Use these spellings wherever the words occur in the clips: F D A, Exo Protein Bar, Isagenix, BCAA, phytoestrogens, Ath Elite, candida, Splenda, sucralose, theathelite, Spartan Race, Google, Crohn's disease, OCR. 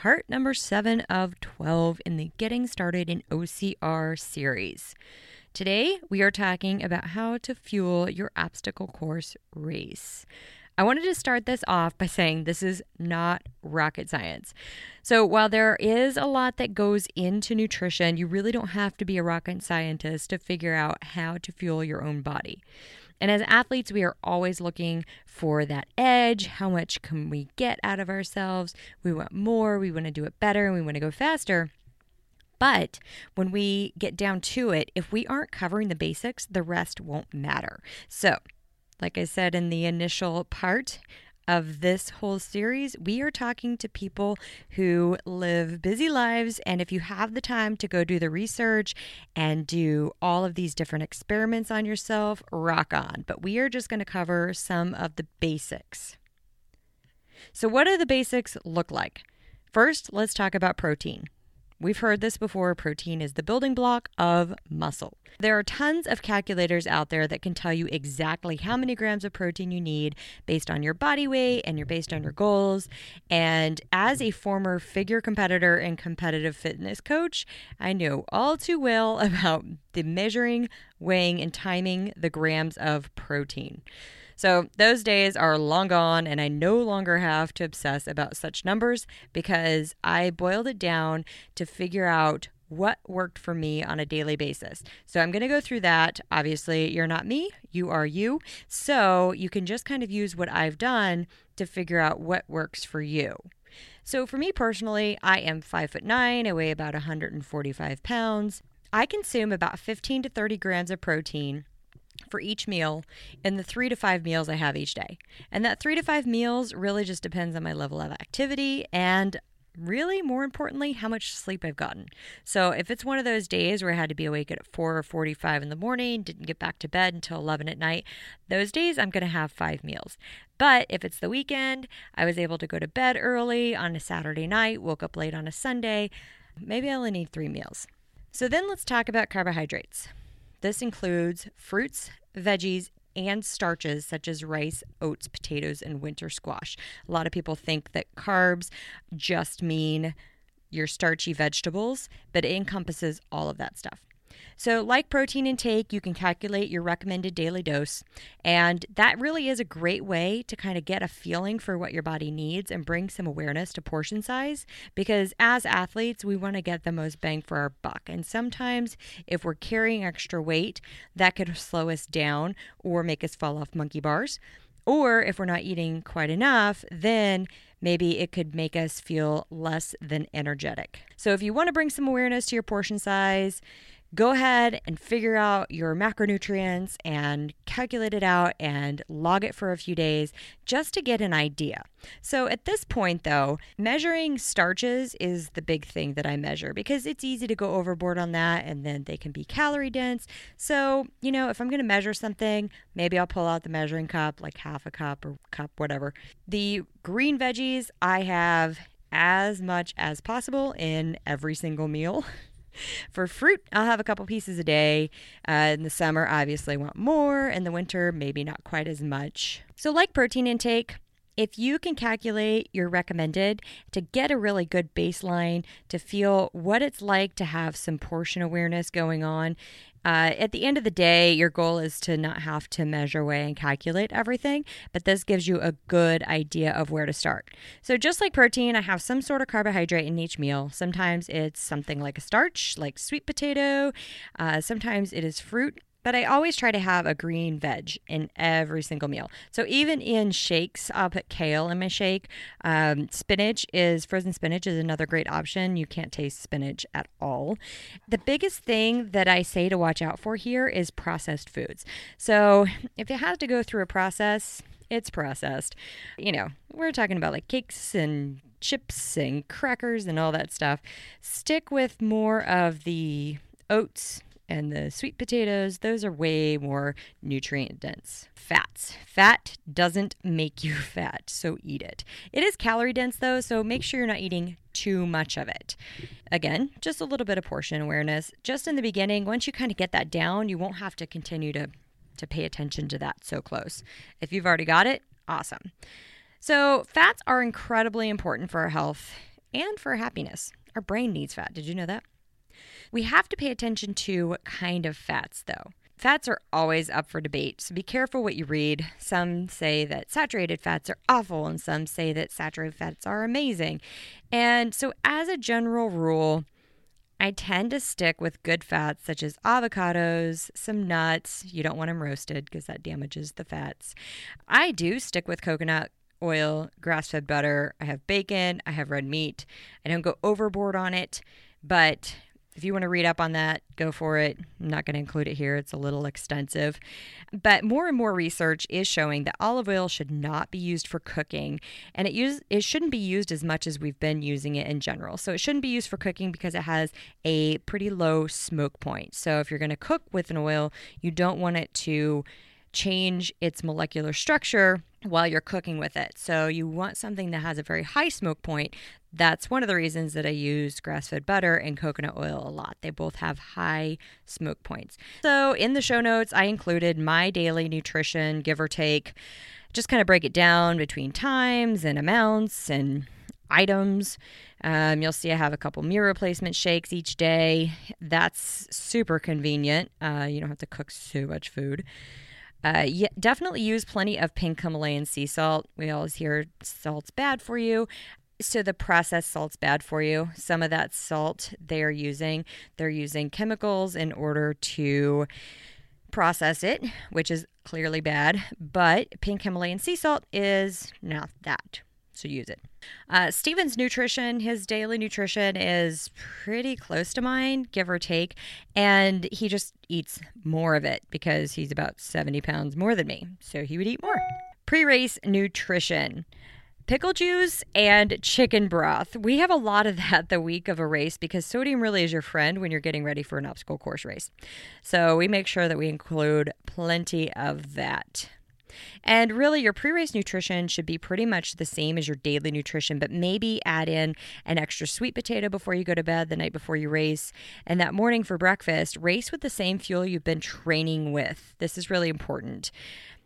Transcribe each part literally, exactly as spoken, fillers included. part number seven of twelve in the Getting Started in O C R series. Today, we are talking about how to fuel your obstacle course race. I wanted to start this off by saying this is not rocket science. So while there is a lot that goes into nutrition, you really don't have to be a rocket scientist to figure out how to fuel your own body. And as athletes, we are always looking for that edge. How much can we get out of ourselves? We want more, we want to do it better, and we want to go faster. But when we get down to it, if we aren't covering the basics, the rest won't matter. So, like I said in the initial part of this whole series, we are talking to people who live busy lives, and if you have the time to go do the research and do all of these different experiments on yourself, rock on. But we are just going to cover some of the basics. So what do the basics look like? First, let's talk about protein. We've heard this before. Protein is the building block of muscle. There are tons of calculators out there that can tell you exactly how many grams of protein you need based on your body weight and you're based on your goals. And as a former figure competitor and competitive fitness coach, I know all too well about the measuring, weighing, and timing the grams of protein. So those days are long gone, and I no longer have to obsess about such numbers because I boiled it down to figure out what worked for me on a daily basis. So I'm going to go through that. Obviously, you're not me. You are you. So you can just kind of use what I've done to figure out what works for you. So for me personally, I am five foot nine. I weigh about one hundred forty-five pounds. I consume about fifteen to thirty grams of protein for each meal and the three to five meals I have each day. And that three to five meals really just depends on my level of activity and really, more importantly, how much sleep I've gotten. So if it's one of those days where I had to be awake at four or forty-five in the morning, didn't get back to bed until eleven at night, those days I'm going to have five meals. But if it's the weekend, I was able to go to bed early on a Saturday night, woke up late on a Sunday, maybe I only need three meals. So then let's talk about carbohydrates. This includes fruits, veggies, and starches such as rice, oats, potatoes, and winter squash. A lot of people think that carbs just mean your starchy vegetables, but it encompasses all of that stuff. So like protein intake, you can calculate your recommended daily dose, and that really is a great way to kind of get a feeling for what your body needs and bring some awareness to portion size, because as athletes, we want to get the most bang for our buck. And sometimes if we're carrying extra weight, that could slow us down or make us fall off monkey bars. Or if we're not eating quite enough, then maybe it could make us feel less than energetic. So if you want to bring some awareness to your portion size, go ahead and figure out your macronutrients and calculate it out and log it for a few days just to get an idea. So at this point though, measuring starches is the big thing that I measure because it's easy to go overboard on that and then they can be calorie dense. So, you know, if I'm going to measure something, maybe I'll pull out the measuring cup, like half a cup or cup, whatever. The green veggies I have as much as possible in every single meal. For fruit, I'll have a couple pieces a day. Uh, in the summer, obviously want more. In the winter, maybe not quite as much. So like protein intake, if you can calculate your recommended to get a really good baseline to feel what it's like to have some portion awareness going on, uh, at the end of the day, your goal is to not have to measure, weigh, and calculate everything, but this gives you a good idea of where to start. So just like protein, I have some sort of carbohydrate in each meal. Sometimes it's something like a starch, like sweet potato. Uh, sometimes it is fruit. But I always try to have a green veg in every single meal. So even in shakes, I'll put kale in my shake. Um, spinach is, frozen spinach is another great option. You can't taste spinach at all. The biggest thing that I say to watch out for here is processed foods. So if it has to go through a process, it's processed. You know, we're talking about like cakes and chips and crackers and all that stuff. Stick with more of the oats and the sweet potatoes. Those are way more nutrient dense. Fats. Fat doesn't make you fat, so eat it. It is calorie dense though, so make sure you're not eating too much of it. Again, just a little bit of portion awareness. Just in the beginning, once you kind of get that down, you won't have to continue to, to pay attention to that so close. If you've already got it, awesome. So fats are incredibly important for our health. and for happiness. Our brain needs fat. Did you know that? We have to pay attention to what kind of fats, though. Fats are always up for debate, so be careful what you read. Some say that saturated fats are awful, and some say that saturated fats are amazing. And so as a general rule, I tend to stick with good fats such as avocados, some nuts. You don't want them roasted because that damages the fats. I do stick with coconut oil, grass-fed butter. I have bacon. I have red meat. I don't go overboard on it, but if you want to read up on that, go for it. I'm not going to include it here. It's a little extensive. But more and more research is showing that olive oil should not be used for cooking, and it use, it shouldn't be used as much as we've been using it in general. So it shouldn't be used for cooking because it has a pretty low smoke point. So if you're going to cook with an oil, you don't want it to change its molecular structure while you're cooking with it. So you want something that has a very high smoke point. That's one of the reasons that I use grass-fed butter and coconut oil a lot. They both have high smoke points. So in the show notes, I included my daily nutrition, give or take. Just kind of break it down between times and amounts and items. Um, you'll see I have a couple meal replacement shakes each day. That's super convenient. Uh, you don't have to cook so much food. Uh, yeah, definitely use plenty of pink Himalayan sea salt. We always hear salt's bad for you. So the processed salt's bad for you. Some of that salt they're using, they're using chemicals in order to process it, which is clearly bad. But pink Himalayan sea salt is not that. So use it. Uh, Steven's nutrition, his daily nutrition is pretty close to mine, give or take. And he just eats more of it because he's about seventy pounds more than me. So he would eat more. Pre-race nutrition. Pickle juice and chicken broth. We have a lot of that the week of a race because sodium really is your friend when you're getting ready for an obstacle course race. So we make sure that we include plenty of that. And really, your pre-race nutrition should be pretty much the same as your daily nutrition, but maybe add in an extra sweet potato before you go to bed the night before you race. And that morning for breakfast, race with the same fuel you've been training with. This is really important.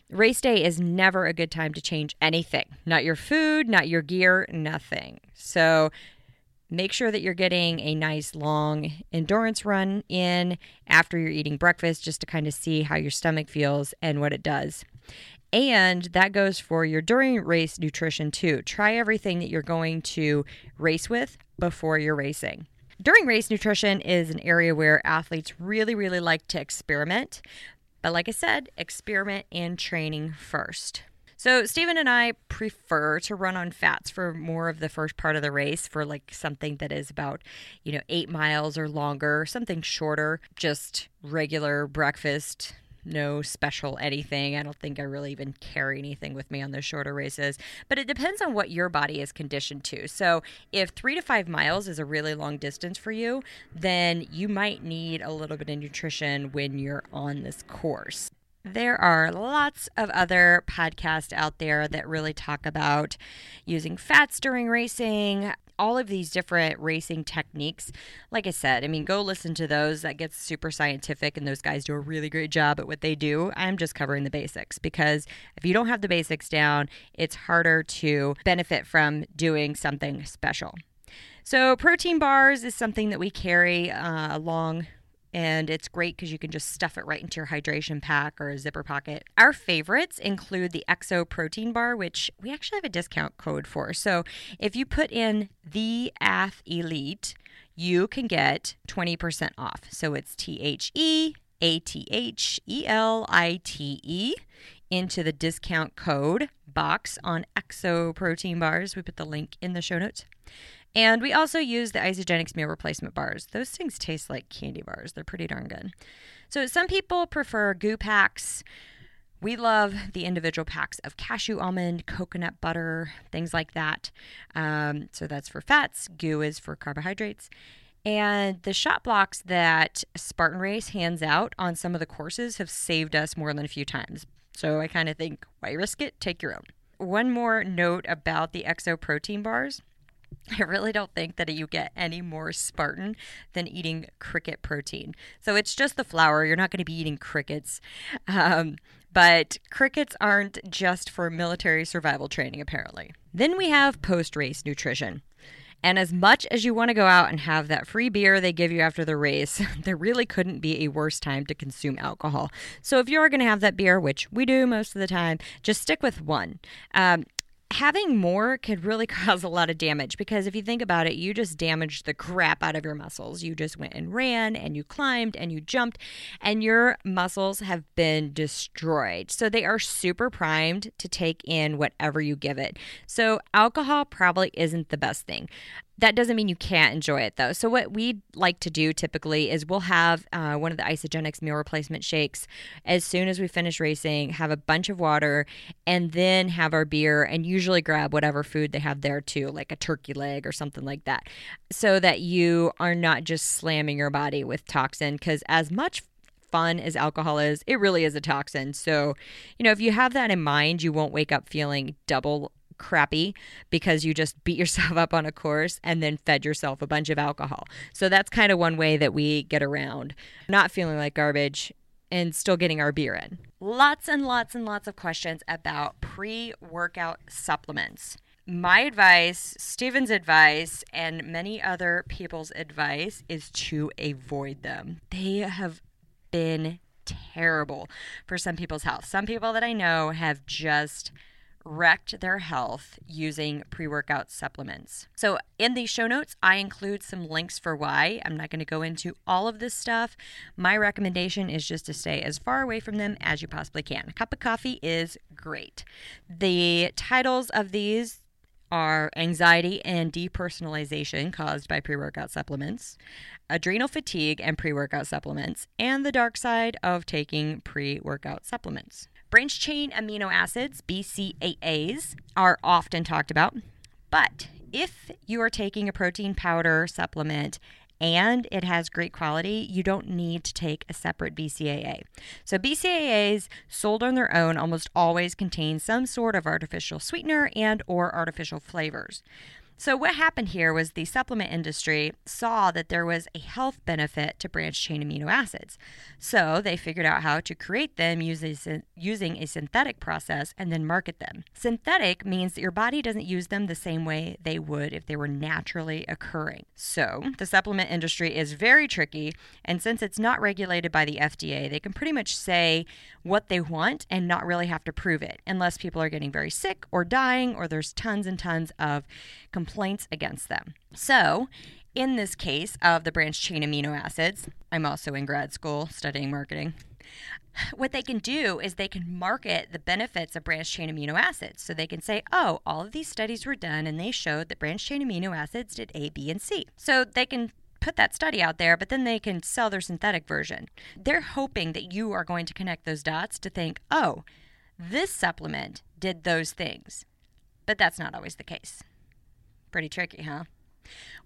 Race day is never a good time to change anything. Not your food, not your gear, nothing. So make sure that you're getting a nice long endurance run in after you're eating breakfast just to kind of see how your stomach feels and what it does. And that goes for your during race nutrition too. Try everything that you're going to race with before you're racing. During race nutrition is an area where athletes really, really like to experiment. But like I said, experiment in training first. So Steven and I prefer to run on fats for more of the first part of the race for like something that is about, you know, eight miles or longer, something shorter, just regular breakfast, no special anything. I don't think I really even carry anything with me on those shorter races, but it depends on what your body is conditioned to. So if three to five miles is a really long distance for you, then you might need a little bit of nutrition when you're on this course. There are lots of other podcasts out there that really talk about using fats during racing, all of these different racing techniques. Like I said, I mean, go listen to those. That gets super scientific, and those guys do a really great job at what they do. I'm just covering the basics because if you don't have the basics down, it's harder to benefit from doing something special. So protein bars is something that we carry uh, along. And it's great because you can just stuff it right into your hydration pack or a zipper pocket. Our favorites include the Exo Protein Bar, which we actually have a discount code for. So if you put in the Ath Elite, you can get twenty percent off. So it's T H E A T H E L I T E into the discount code box on Exo Protein Bars. We put the link in the show notes. And we also use the Isagenix meal replacement bars. Those things taste like candy bars. They're pretty darn good. So some people prefer goo packs. We love the individual packs of cashew almond, coconut butter, things like that. Um, so that's for fats. Goo is for carbohydrates. And the shot blocks that Spartan Race hands out on some of the courses have saved us more than a few times. So I kind of think, why risk it? Take your own. One more note about the Exo Protein Bars. I really don't think that you get any more Spartan than eating cricket protein. So it's just the flour. You're not going to be eating crickets. Um, but crickets aren't just for military survival training, apparently. Then we have post-race nutrition. And as much as you want to go out and have that free beer they give you after the race, there really couldn't be a worse time to consume alcohol. So if you're going to have that beer, which we do most of the time, just stick with one. Um, having more could really cause a lot of damage, because if you think about it, you just damaged the crap out of your muscles. You just went and ran and you climbed and you jumped, and your muscles have been destroyed. So they are super primed to take in whatever you give it. So alcohol probably isn't the best thing. That doesn't mean you can't enjoy it, though. So what we like to do typically is we'll have uh, one of the Isagenix meal replacement shakes as soon as we finish racing, have a bunch of water, and then have our beer, and usually grab whatever food they have there too, like a turkey leg or something like that, so that you are not just slamming your body with toxin, because as much fun as alcohol is, it really is a toxin. So, you know, if you have that in mind, you won't wake up feeling double crappy because you just beat yourself up on a course and then fed yourself a bunch of alcohol. So that's kind of one way that we get around not feeling like garbage and still getting our beer in. Lots and lots and lots of questions about pre-workout supplements. My advice, Steven's advice, and many other people's advice is to avoid them. They have been terrible for some people's health. Some people that I know have just wrecked their health using pre-workout supplements. So in the show notes, I include some links for why. I'm not going to go into all of this stuff. My recommendation is just to stay as far away from them as you possibly can. A cup of coffee is great. The titles of these are anxiety and depersonalization caused by pre-workout supplements, adrenal fatigue and pre-workout supplements, and the dark side of taking pre-workout supplements. Branched-chain amino acids, B C A As, are often talked about, but if you are taking a protein powder supplement and it has great quality, you don't need to take a separate B C A A. So B C A As sold on their own almost always contain some sort of artificial sweetener and or artificial flavors. So what happened here was the supplement industry saw that there was a health benefit to branched-chain amino acids. So they figured out how to create them using a synthetic process and then market them. Synthetic means that your body doesn't use them the same way they would if they were naturally occurring. So the supplement industry is very tricky, and since it's not regulated by the F D A, they can pretty much say what they want and not really have to prove it, unless people are getting very sick or dying or there's tons and tons of complaints against them. So in this case of the branched-chain amino acids, I'm also in grad school studying marketing, what they can do is they can market the benefits of branched-chain amino acids. So they can say, oh, all of these studies were done and they showed that branched-chain amino acids did A, B, and C. So they can put that study out there, but then they can sell their synthetic version. They're hoping that you are going to connect those dots to think, oh, this supplement did those things. But that's not always the case. Pretty tricky, huh?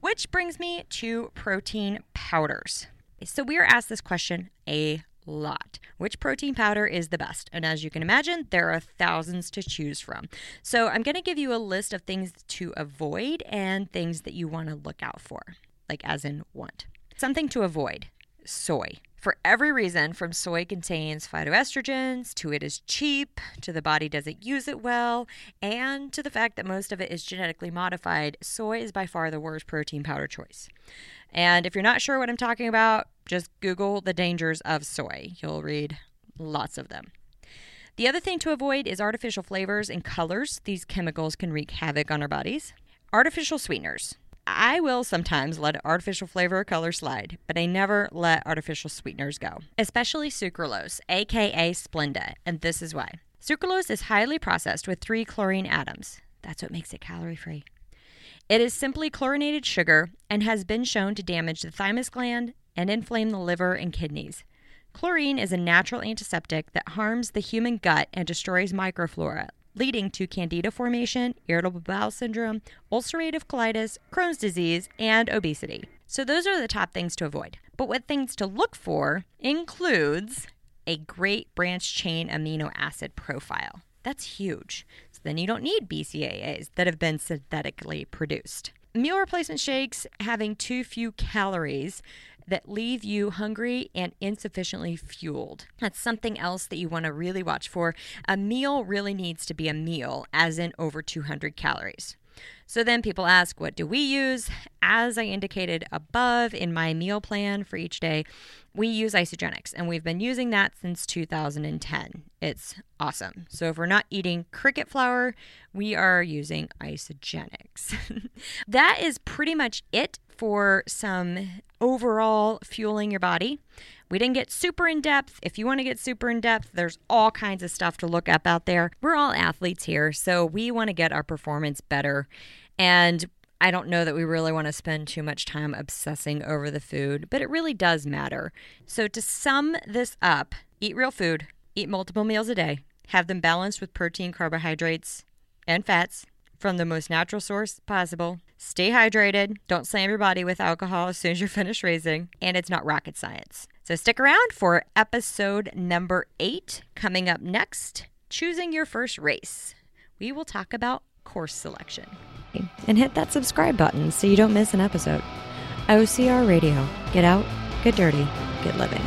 Which brings me to protein powders. So we are asked this question a lot. Which protein powder is the best? And as you can imagine, there are thousands to choose from. So I'm going to give you a list of things to avoid and things that you want to look out for, like as in want. Something to avoid: soy. For every reason, from soy contains phytoestrogens, to it is cheap, to the body doesn't use it well, and to the fact that most of it is genetically modified, soy is by far the worst protein powder choice. And if you're not sure what I'm talking about, just Google the dangers of soy. You'll read lots of them. The other thing to avoid is artificial flavors and colors. These chemicals can wreak havoc on our bodies. Artificial sweeteners. I will sometimes let artificial flavor or color slide, but I never let artificial sweeteners go, especially sucralose, aka Splenda, and this is why. Sucralose is highly processed with three chlorine atoms. That's what makes it calorie-free. It is simply chlorinated sugar and has been shown to damage the thymus gland and inflame the liver and kidneys. Chlorine is a natural antiseptic that harms the human gut and destroys microflora, leading to candida formation, irritable bowel syndrome, ulcerative colitis, Crohn's disease, and obesity. So those are the top things to avoid. But what things to look for includes a great branched-chain amino acid profile. That's huge. So then you don't need B C A As that have been synthetically produced. Meal replacement shakes having too few calories that leave you hungry and insufficiently fueled. That's something else that you want to really watch for. A meal really needs to be a meal, as in over two hundred calories. So then people ask, what do we use? As I indicated above in my meal plan for each day, we use Isagenix, and we've been using that since two thousand ten. It's awesome. So if we're not eating cricket flour, we are using Isagenix. That is pretty much it for some overall fueling your body. We didn't get super in depth. If you want to get super in depth, there's all kinds of stuff to look up out there. We're all athletes here, so we want to get our performance better. And I don't know that we really want to spend too much time obsessing over the food, but it really does matter. So to sum this up, eat real food, eat multiple meals a day, have them balanced with protein, carbohydrates, and fats from the most natural source possible. Stay hydrated. Don't slam your body with alcohol as soon as you're finished racing. And it's not rocket science. So stick around for episode number eight coming up next, choosing your first race. We will talk about course selection. And hit that subscribe button so you don't miss an episode. O C R Radio. Get out, get dirty, get living.